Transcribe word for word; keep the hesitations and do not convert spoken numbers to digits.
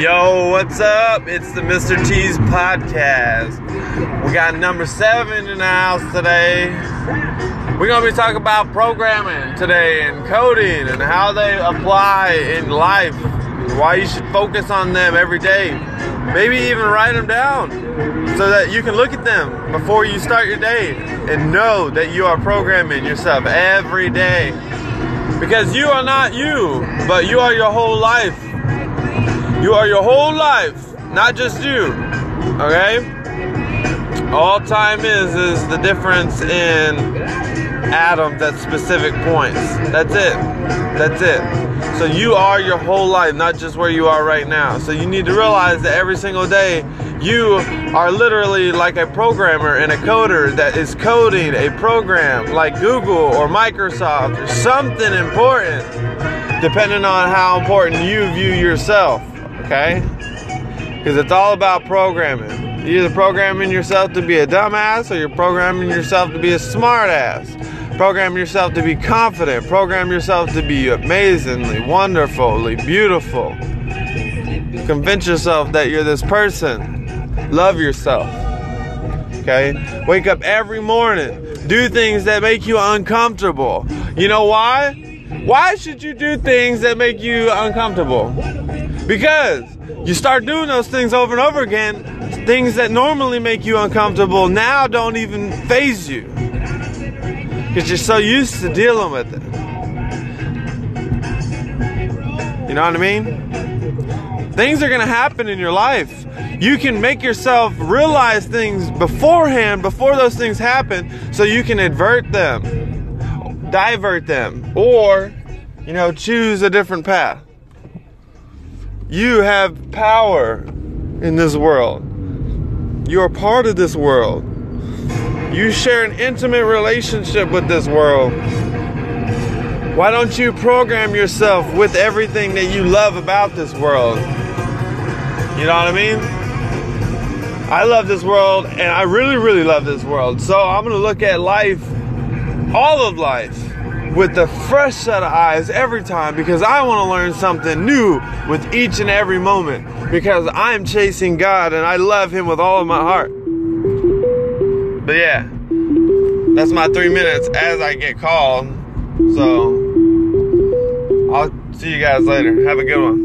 Yo, what's up? It's the Mister T's podcast. We got number seven in the house today. We're going to be talking about programming today and coding and how they apply in life. Why you should focus on them every day. Maybe even write them down so that you can look at them before you start your day and know that you are programming yourself every day. Because you are not you, but you are your whole life. You are your whole life, not just you, okay? All time is is the difference in atoms at specific points. That's it. That's it. So you are your whole life, not just where you are right now. So you need to realize that every single day, you are literally like a programmer and a coder that is coding a program like Google or Microsoft or something important, depending on how important you view yourself. Okay? Because it's all about programming. You're either programming yourself to be a dumbass, or you're programming yourself to be a smartass. Program yourself to be confident. Program yourself to be amazingly, wonderfully beautiful. Convince yourself that you're this person. Love yourself. Okay? Wake up every morning. Do things that make you uncomfortable. You know why? Why should you do things that make you uncomfortable? Because you start doing those things over and over again, things that normally make you uncomfortable now don't even faze you. Because you're so used to dealing with it. You know what I mean? Things are going to happen in your life. You can make yourself realize things beforehand, before those things happen, so you can avert them, divert them, or, you know, choose a different path. You have power in this world. You are part of this world. You share an intimate relationship with this world. Why don't you program yourself with everything that you love about this world? You know what I mean? I love this world, and I really, really love this world. So I'm going to look at life, all of life, with a fresh set of eyes every time, because I want to learn something new with each and every moment, because I'm chasing God and I love Him with all of my heart. But yeah, that's my three minutes as I get called. So I'll see you guys later. Have a good one.